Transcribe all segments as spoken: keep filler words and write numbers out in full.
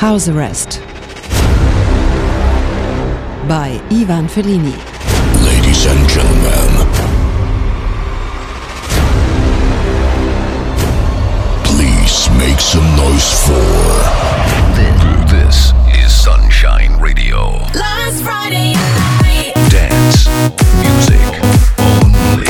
House Arrest by Ivan Fellini. Ladies and gentlemen, please make some noise for this. This is Sunshine Radio. Last Friday night. Dance music only.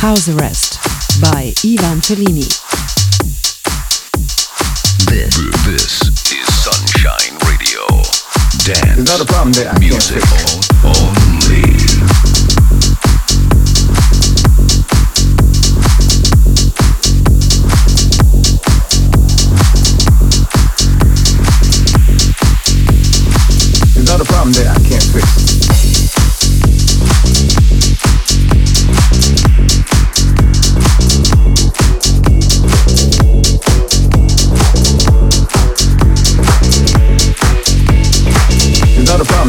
House Arrest by Ivan Fellini. This, this is Sunshine Radio. Dance. It's not a problem that I music only.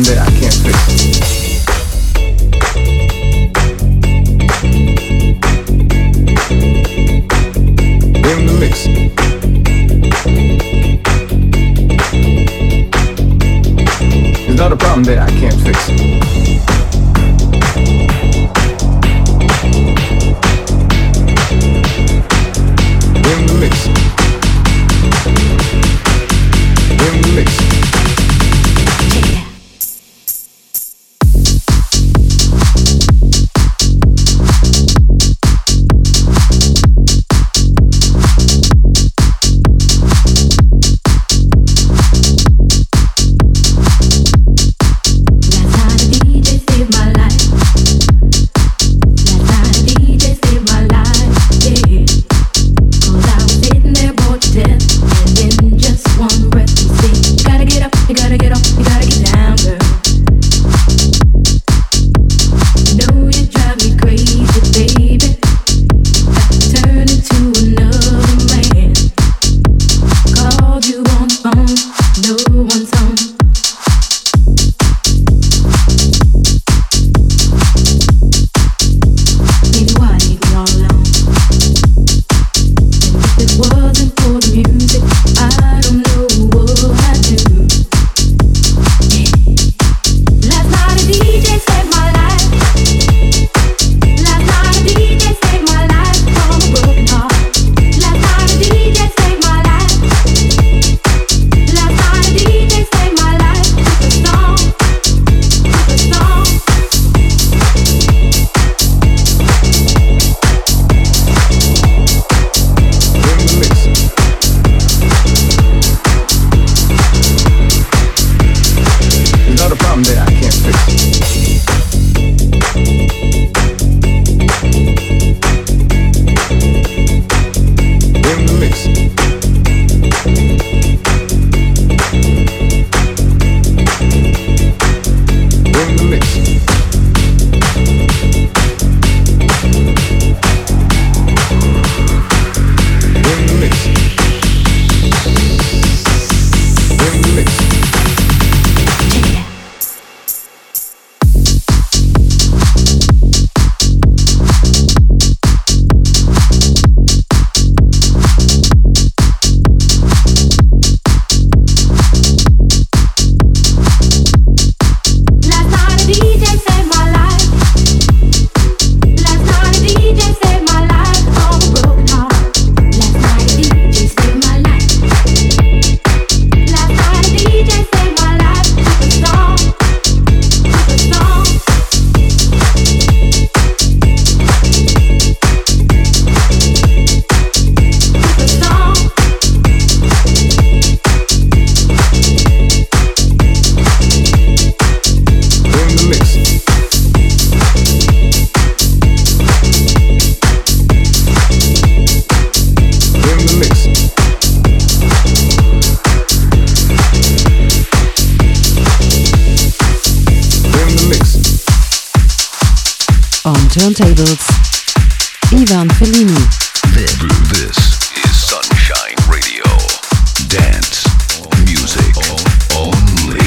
That I can't fix. problem that I can't fix. Turntables, Ivan Fellini. This is Sunshine Radio. Dance music only.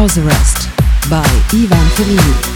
House Arrest by Ivan Fellini.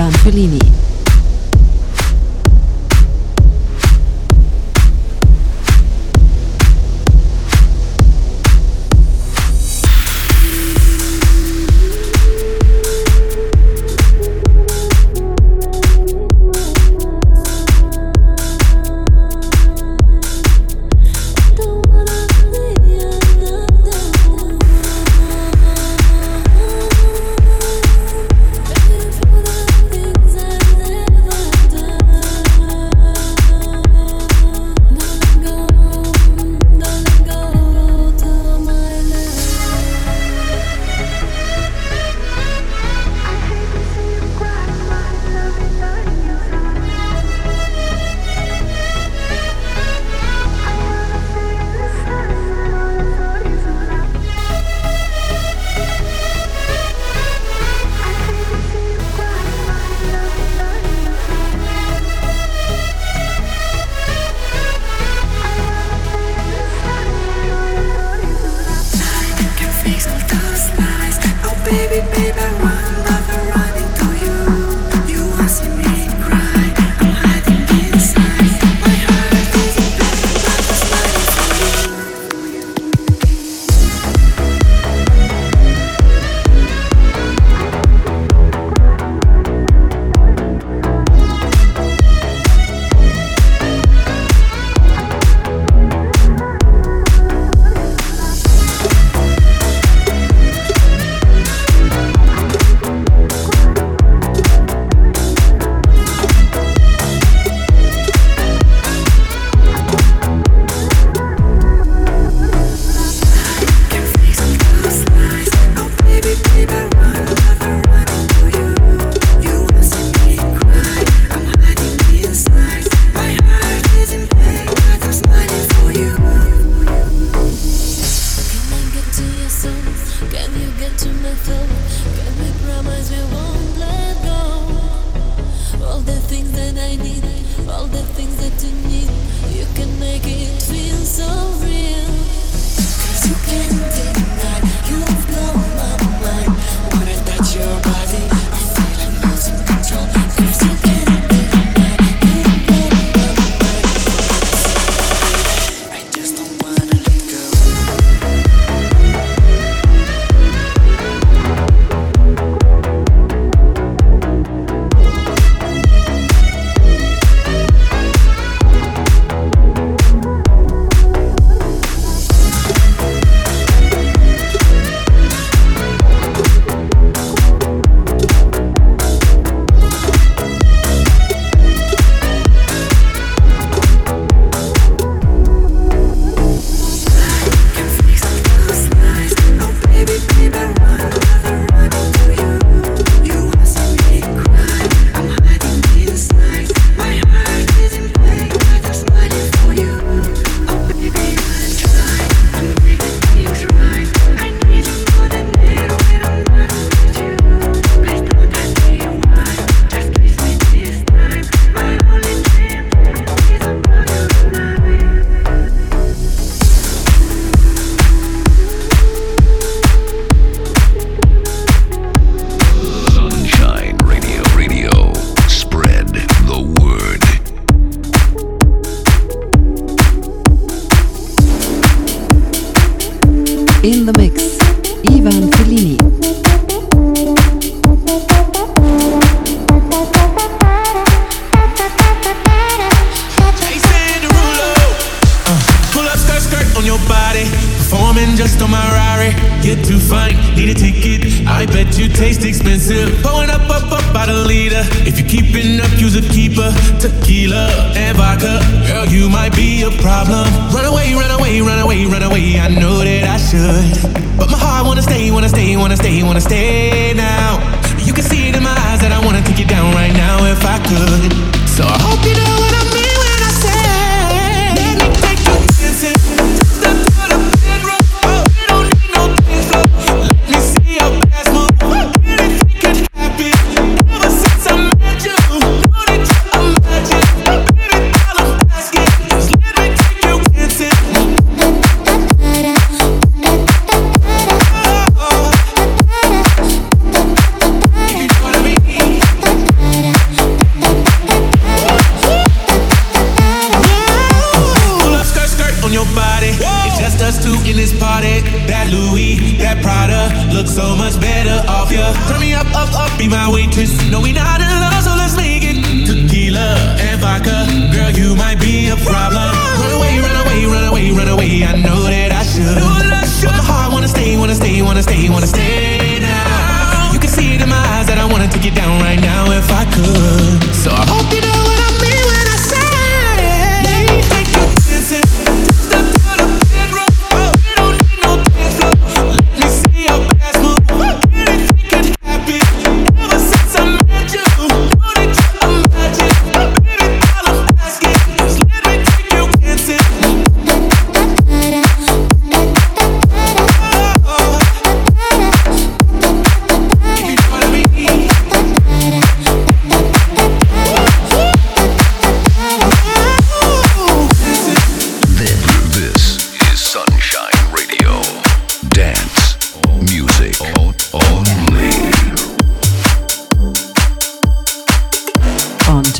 Ivan Fellini. that Prada, look so much better off ya. Turn me up, up, up, be my waitress. No, we not in love, so let's make it tequila and vodka. Girl, you might be a problem. Run away, run away, run away, run away. I know that I should. No, I should. My heart wanna stay, wanna stay, wanna stay, wanna stay now. You can see it in my eyes that I wanna take it down right now if I could. So I hope you know.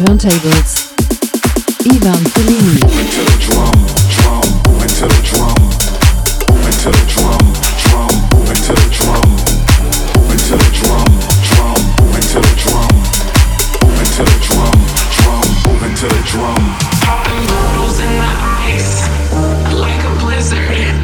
Turntables, Ivan Fellini. Move into the drum, drum, move into the drum, move into the drum, drum, move into the drum, move into the drum, drum, move into the drum, move into the drum, drum, move into the drum. Popping bottles in the ice, like a blizzard.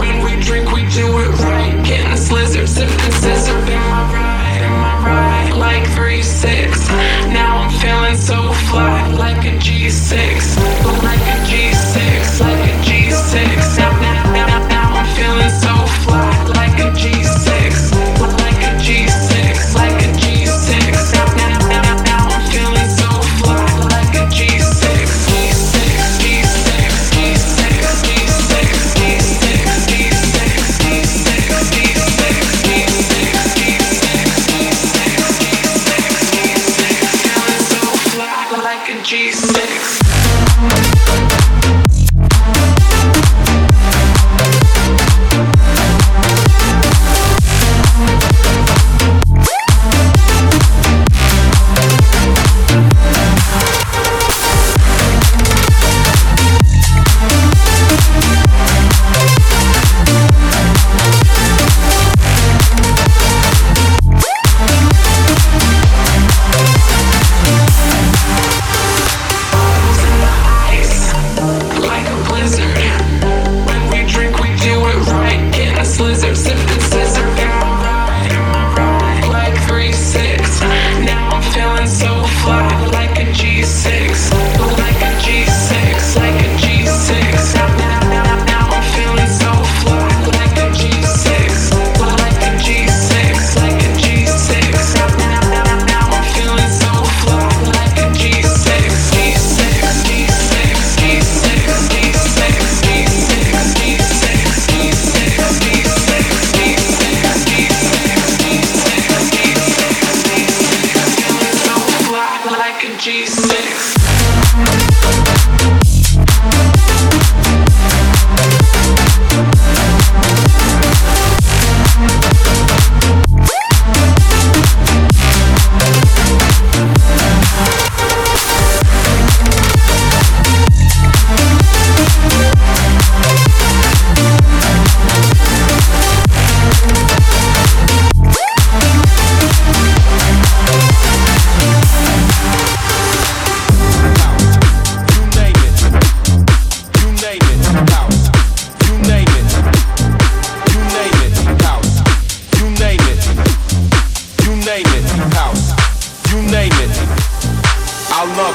When we drink, we do it right. Getting slizzard, sipping scissor, in my ride, in my ride, like three six. Now I'm feeling so fly, like a G six, like a G six, like a G six. Now, now, now, now I'm feeling so fly, like a G six, like a G six, like a G six. Now, now, now, now I'm feeling so fly, like a G six, G six, G six, G six, G six, G six, G six, G six, G six. I love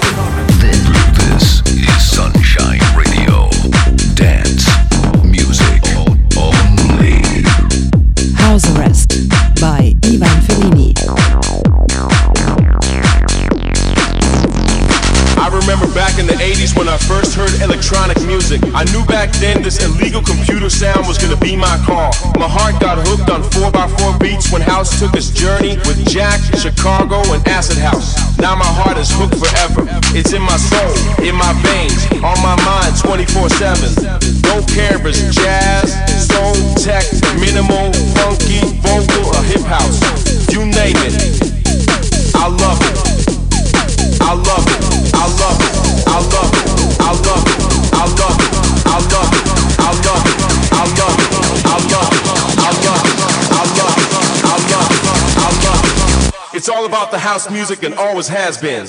it, I love it, I love it, I love it, I love it, I love it. about the house music and always has been.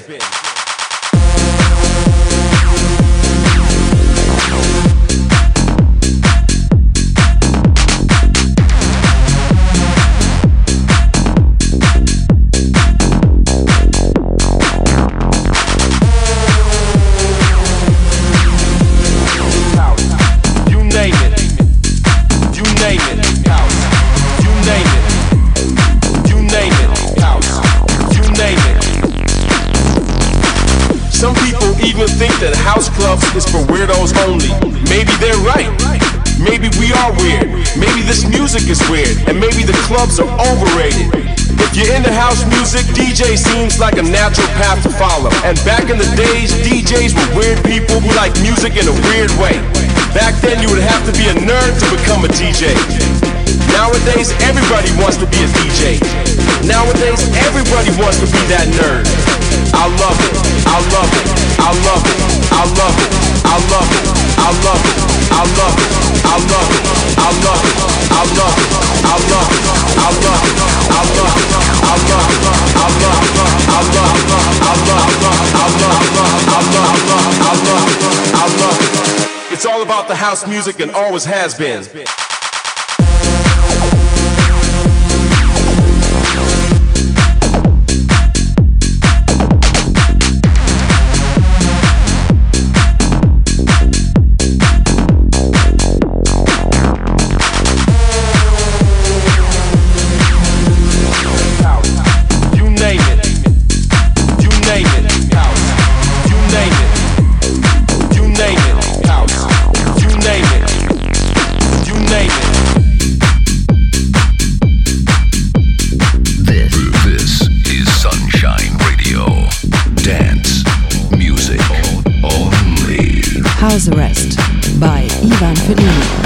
Even think that house clubs is for weirdos only. Maybe they're right. Maybe we are weird. Maybe this music is weird. And maybe the clubs are overrated. If you're into house music, D J seems like a natural path to follow. And back in the days, D Js were weird people who liked music in a weird way. Back then you would have to be a nerd to become a D J. Nowadays everybody wants to be a D J. Nowadays everybody wants to be that nerd. I love it, I love it, I love it, I love it, I love it, I love it, I love it, I love it, I love it, I love it, I love it, I love it, I love it, I love it, I love it, I love it, I love it, I love it, I love it, I love it. It's all about the house music and always has been. House Arrest by Ivan Fellini.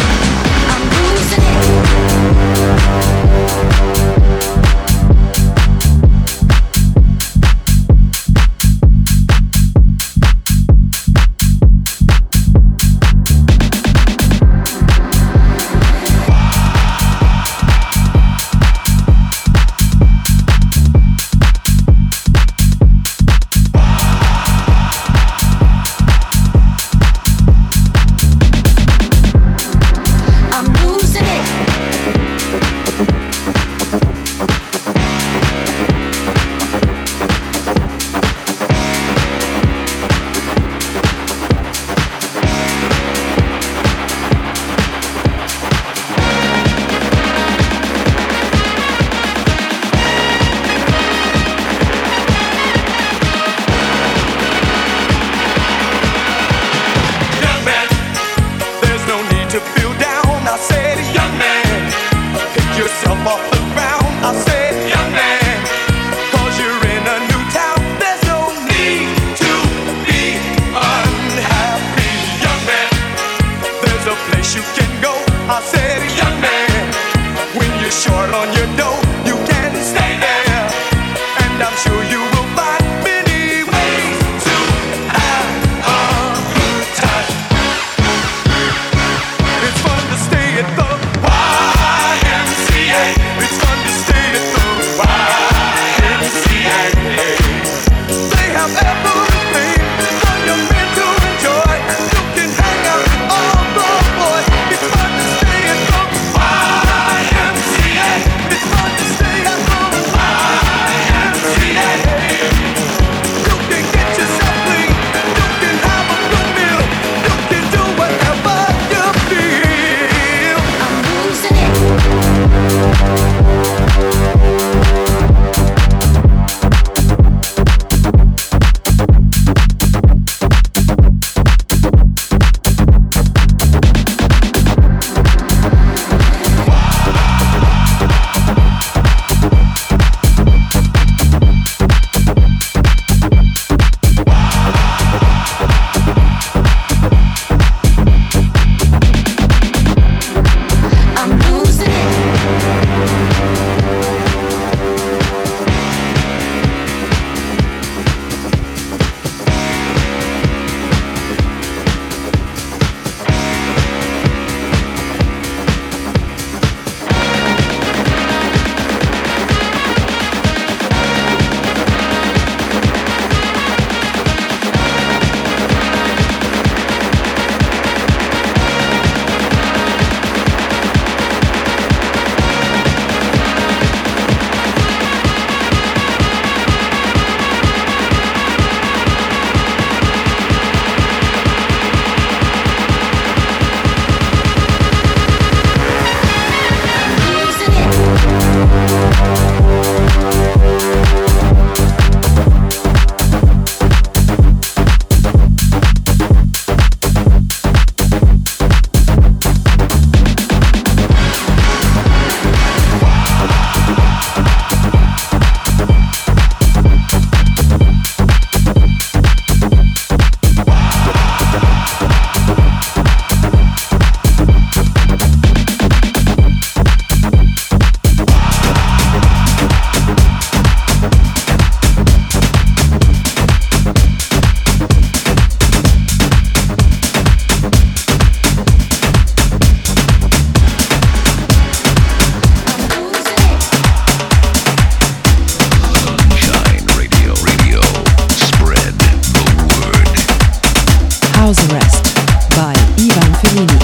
House Arrest by Ivan Fellini.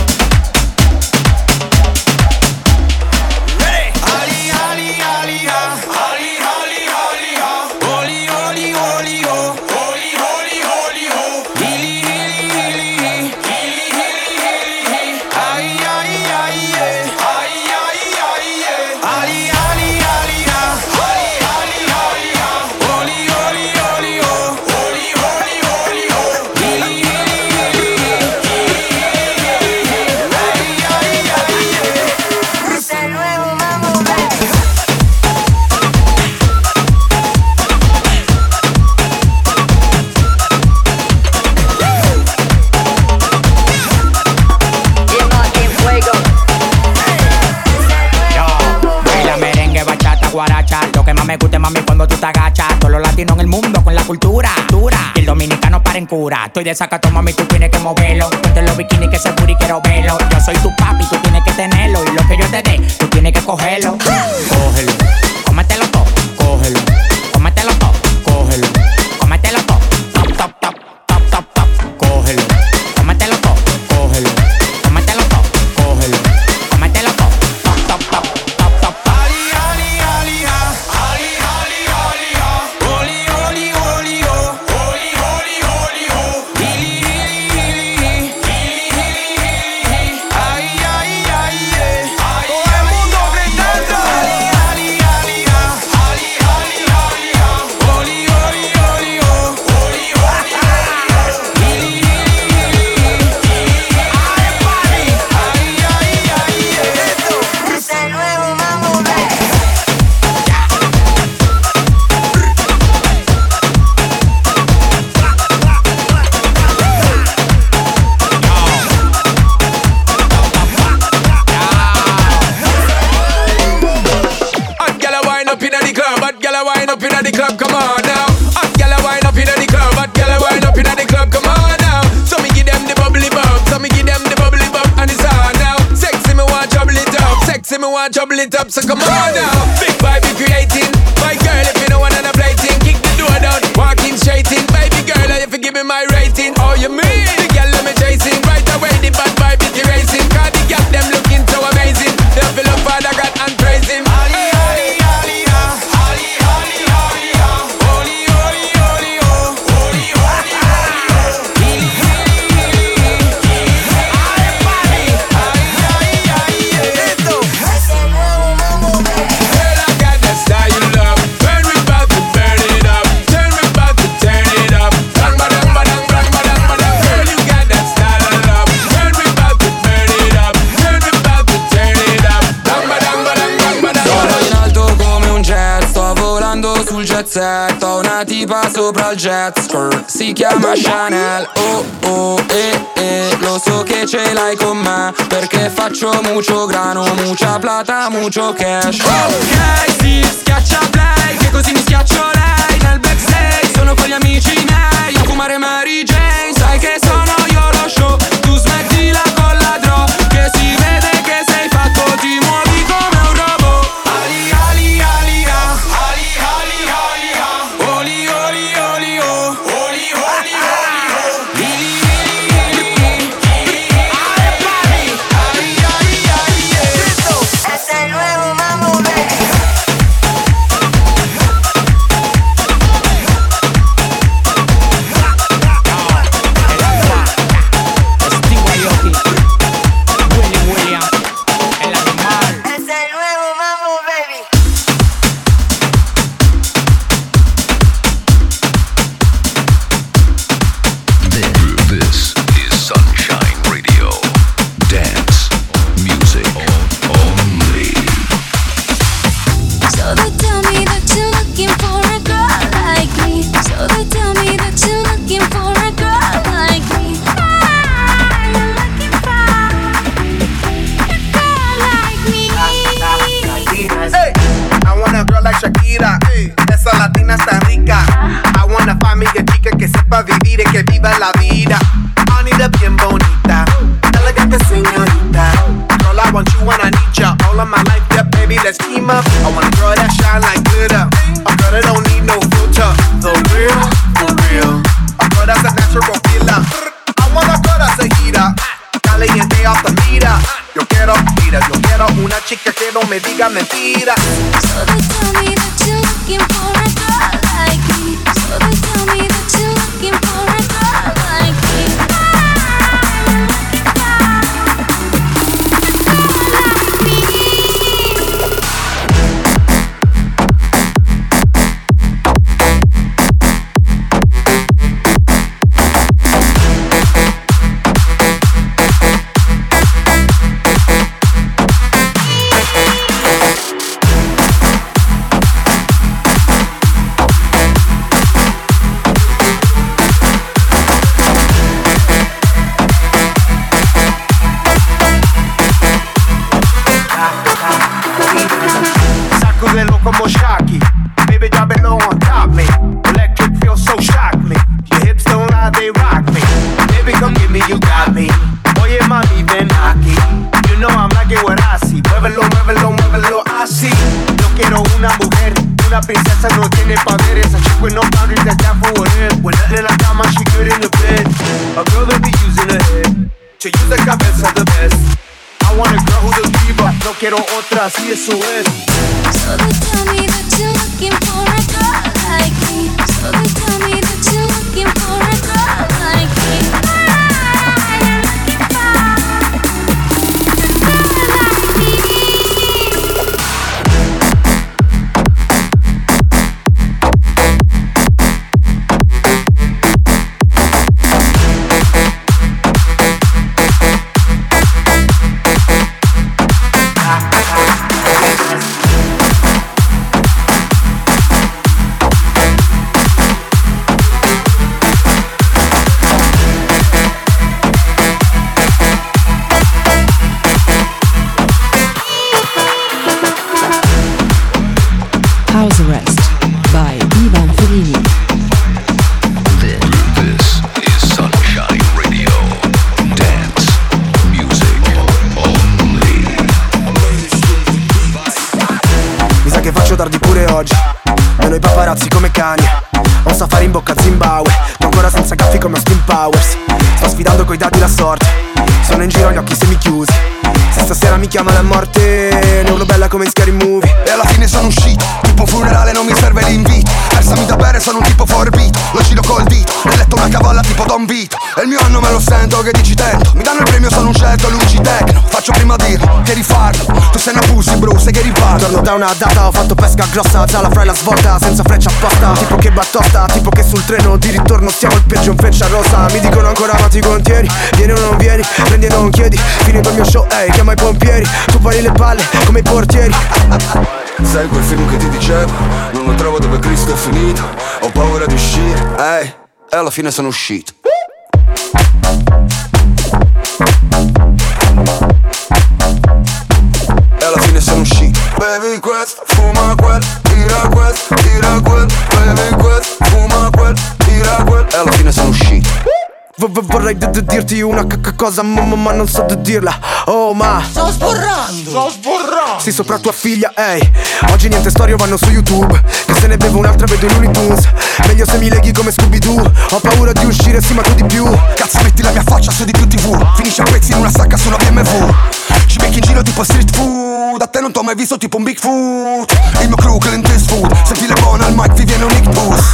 Estoy de sacato, mami, tú tienes que moverlo. Ponte los bikinis que ese booty quiero verlo. Yo soy tu papi, tú tienes que tenerlo. Y lo que yo te dé, tú tienes que cogerlo. Cógelo, cómetelo todo, cógelo, cómetelo todo, cógelo, cómetelo todo, top, top, top, top, top, top, cógelo, cómetelo todo, cógelo, cómetelo todo, cógelo, cómetelo todo, top, top, top, top, top, top. Ali, ali, ali, ali, ali, ali, oli, oli, oli, oh. Trouble it up, so come on now. Big vibe be creating. My girl, if you know what I'm plating, kick the door down, walking straight in. Baby girl, if you give me my rating, all you mean? The girl let me chasing, right away the bad vibe is erasing. Cause the girl them looking so amazing. They feel up Father God and praise Him. Ho una tipa sopra il jet skirt, si chiama Chanel. Oh oh eh eh, lo so che ce l'hai con me, perché faccio mucho grano, mucha plata, mucho cash. Ok si sì, schiaccia play, che così mi schiaccio lei. Nel backstage sono con gli amici miei a fumare Mary Jane. Sai che sono io lo show, tu smettila con la drop, che si vede che sei fatto di muovi. I wanna chica que no me diga mentiras. So they tell me that you're looking for a girl like me. So they tell me that you're looking for a girl like me. Quiero otra, si eso es. So they tell me that you're looking for a girl like me. So they tell me that you're looking for a girl like me. I'm looking for a girl like Ho un safari in bocca a Zimbabwe, ma ancora senza gaffi come a Spin Powers. Sto sfidando coi dadi la sorte, sono in giro gli occhi semichiusi. Se stasera mi chiamano a morte, ne uno bella come in Scary Movie. E alla fine sono uscito, tipo funerale non mi serve l'invito. Versami da bere, sono un tipo forbito, lo cido col dito, e letto una cavalla tipo Don Vito. E il mio anno me lo sento che dici tento, mi danno il premio sono un certo luci tecno. Faccio prima dirlo che rifarlo, tu sei una pussy bro, sei che riparlo. Torno da una data, ho fatto pesca grossa, zala fra la svolta, senza freccia apposta. Tipo che battosta, tipo che sul treno di ritorno siamo il peggio in freccia rossa. Mi dicono ancora ma ti contieni, vieni o non vieni, prendi e non chiedi. Finito il mio show, ehi, hey, chiama i pompieri, tu pari le palle come i portieri. Sai quel film che ti dicevo, non lo trovo dove Cristo è finito. Ho paura di uscire, ehi, hey, e alla fine sono uscito. E alla fine sono uscito. Bevi questo, fuma quel, tira quel, tira quel. Bevi questo, fuma quel, tira quel. E alla fine sono uscito. Vorrei dirti una cosa ma non so dirla. Oh ma sto sborrando, sto sborrando. Sì sopra tua figlia, ehi. Oggi niente storie, vanno su YouTube. Che se ne bevo un'altra vedo Looney Tunes. Meglio se mi leghi come Scooby-Doo. Ho paura di uscire, sì ma tu di più. Cazzo metti la mia faccia su di più tivù. Finisci a pezzi in una sacca su una B M W. Ci becchi in giro tipo street food. Da te non t'ho mai visto tipo un Bigfoot. Il mio crew clean this food. Senti le buone al mic, vi viene un ictus.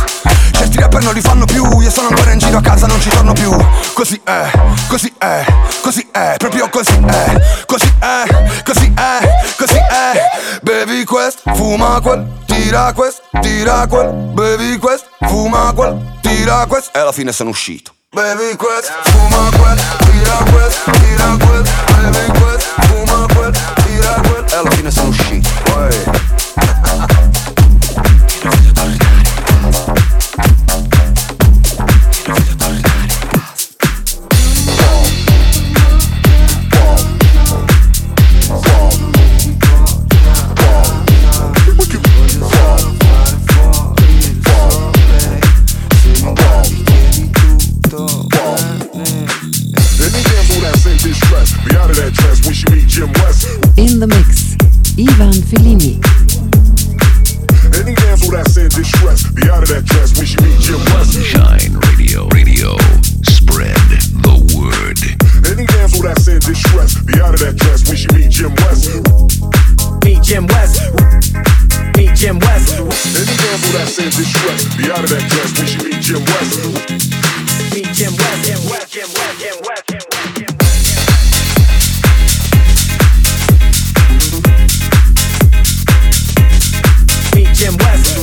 Certi rapper non li fanno più. Io sono ancora in giro a casa, non ci torno più. Così è, così è, così è, proprio così è. Così è, così è, così è. Bevi questo, fuma quel, tira questo, tira quel. Bevi questo, fuma quel, tira questo. E alla fine sono uscito. Bevi questo, fuma quel, tira questo, tira quel. Bevi questo, fuma quel, tira quel. E alla fine sono uscito. In the mix, Ivan Fellini. Any damsel that's in distress, be out of that dress when she meet Jim West. Sunshine Radio, radio, spread the word. Any damsel that's in distress, be out of that dress when she meet Jim West. Jim West. Meet Jim West. Any gamble that says it's stress, be out of that dress. We should meet Jim West. Meet Jim West. Jim West. Jim West. Jim West. Jim West. Jim West.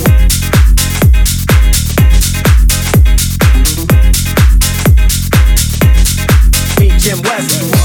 Meet Jim West. Meet Jim West. Meet Jim West. Meet Jim West.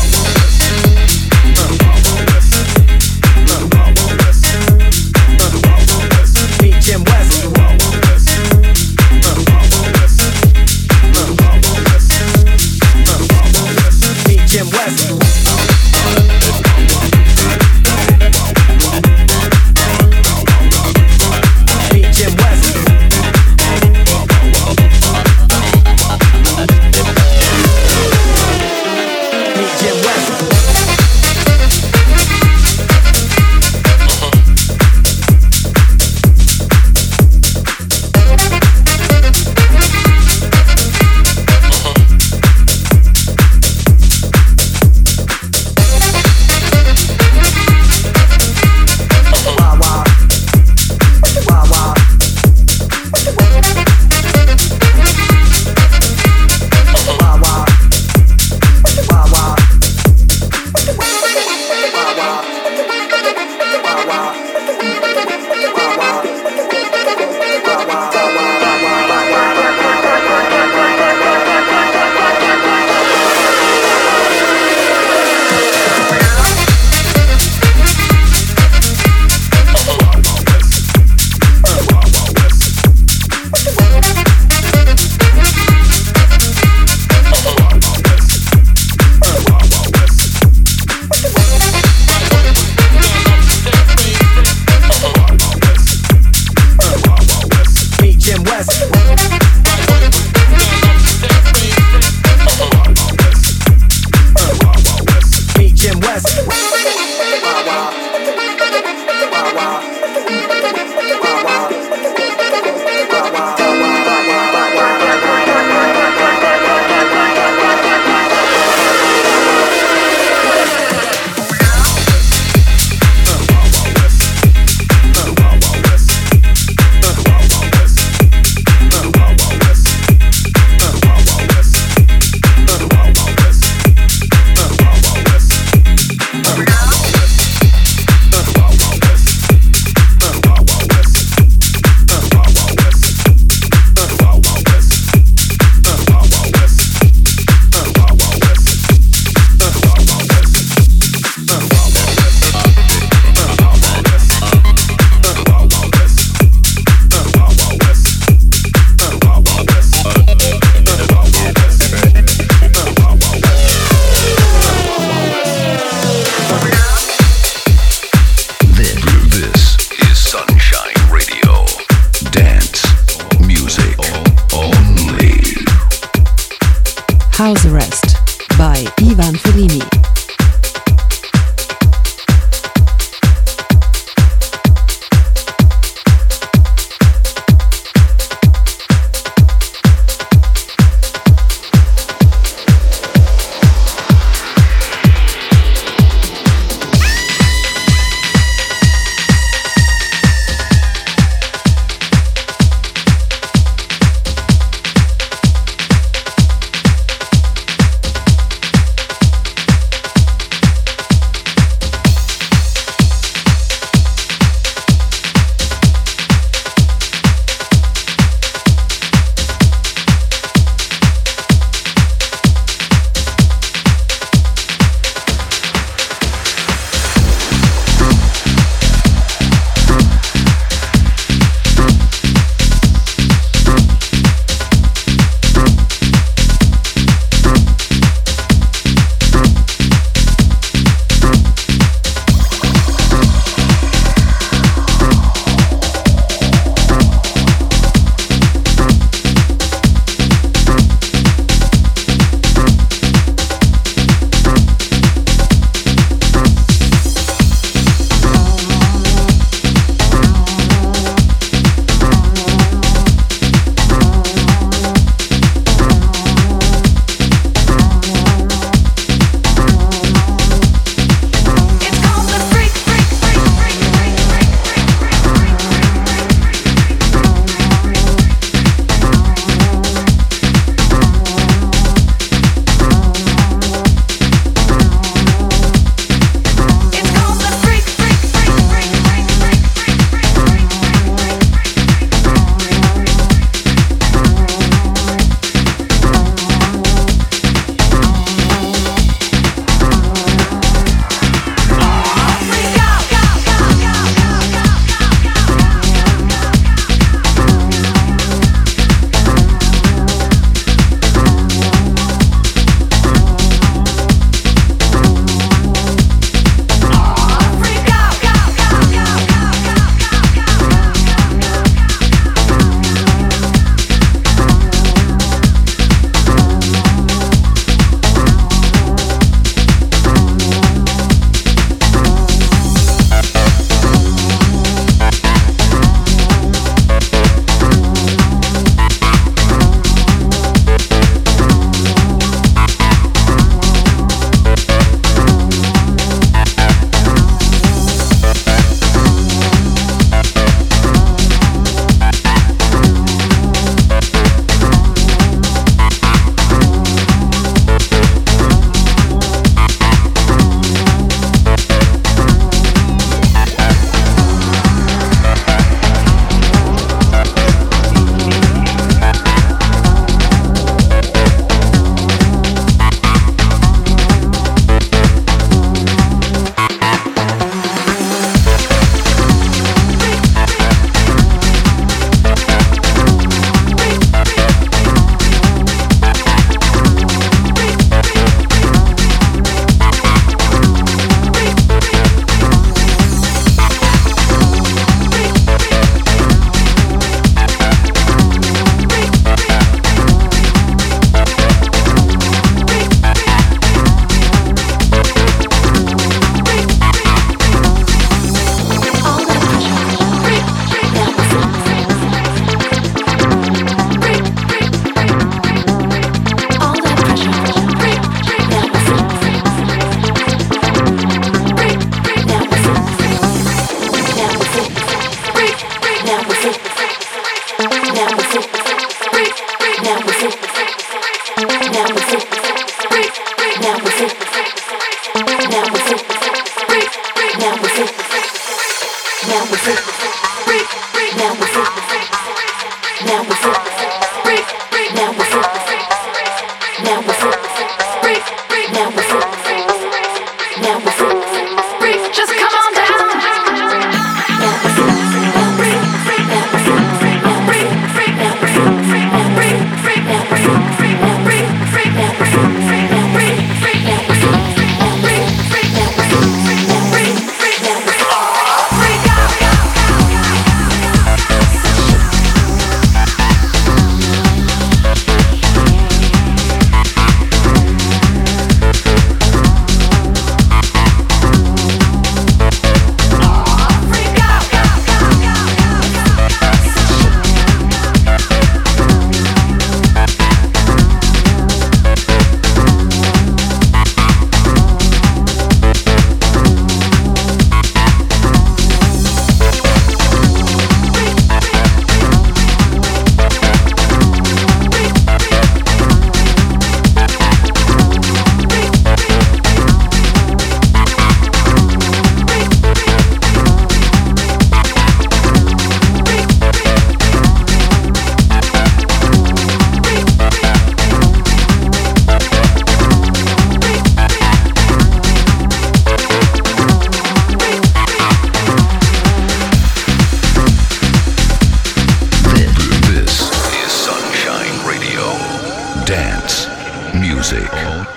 House Arrest by Ivan Fellini.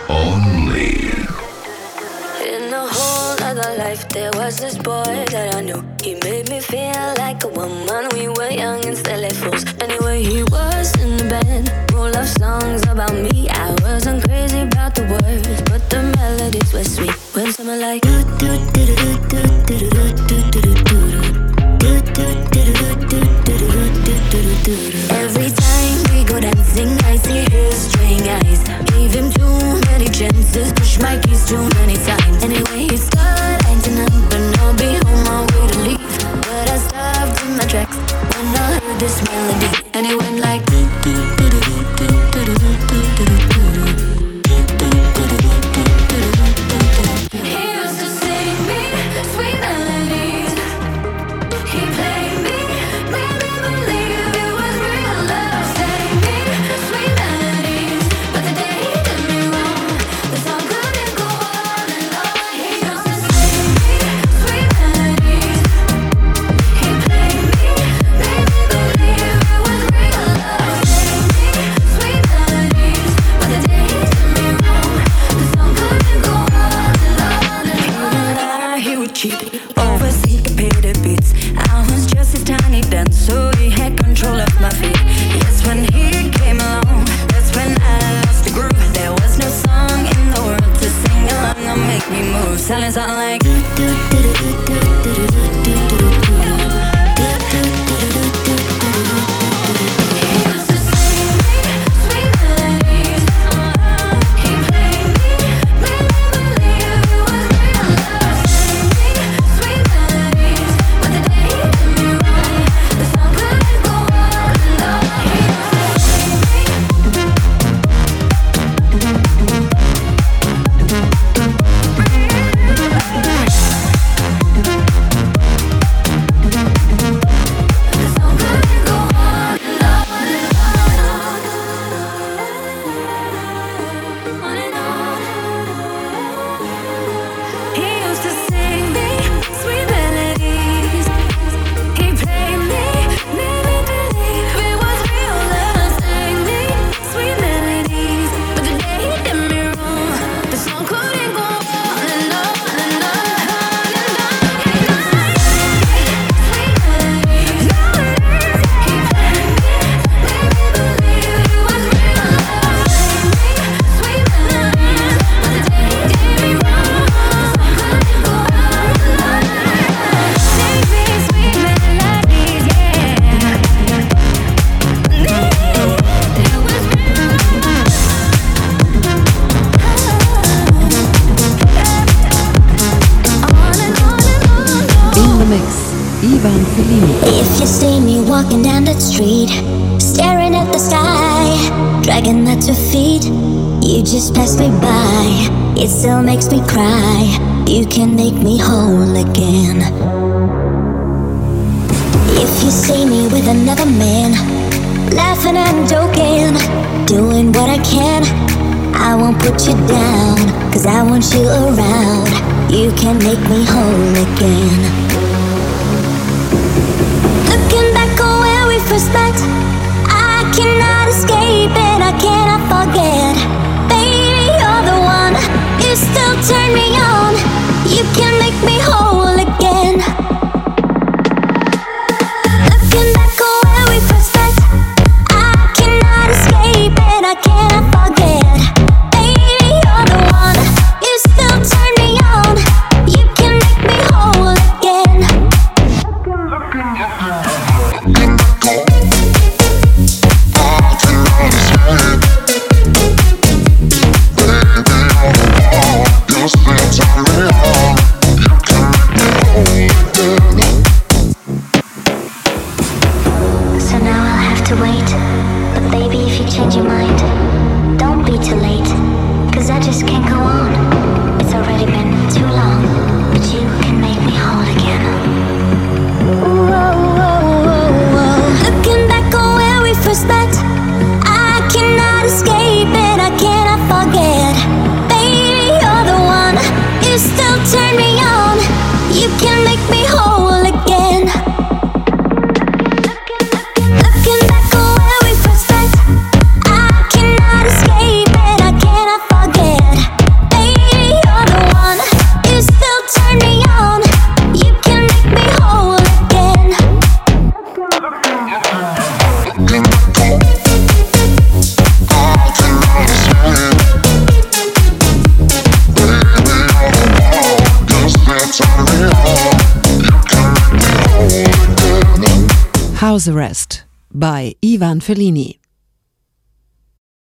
Only. In the whole other life, there was this boy that I knew. He made me feel like a woman. We were young and still like fools. Anyway, he was in the bed, full of songs about me. I wasn't crazy about the words, but the melodies were sweet. When someone like do do do do do do do do do do do. Every time we go dancing, I see his string eyes. Gave him too many chances, push my keys too many times. Anyway, he started acting up, and I'll be on my way to leave. But I stopped in my tracks when I heard this melody, and it went like do do do do do do do do do do do. Silence on like do do do do do do do do do do. If you see me walking down the street, staring at the sky, dragging at your feet, you just pass me by. It still makes me cry. You can make me whole again. If you see me with another man, laughing and joking, doing what I can, I won't put you down, 'cause I want you around. You can make me whole again. Respect, I cannot escape it, I cannot forget. Baby, you're the one, you still turn me on. You can make me whole again. Looking back on where we first met, I cannot escape it, I cannot forget. Baby, you're the one, you still turn me on. You can make me whole again. Looking back on. I cannot escape. House Arrest by Ivan Fellini.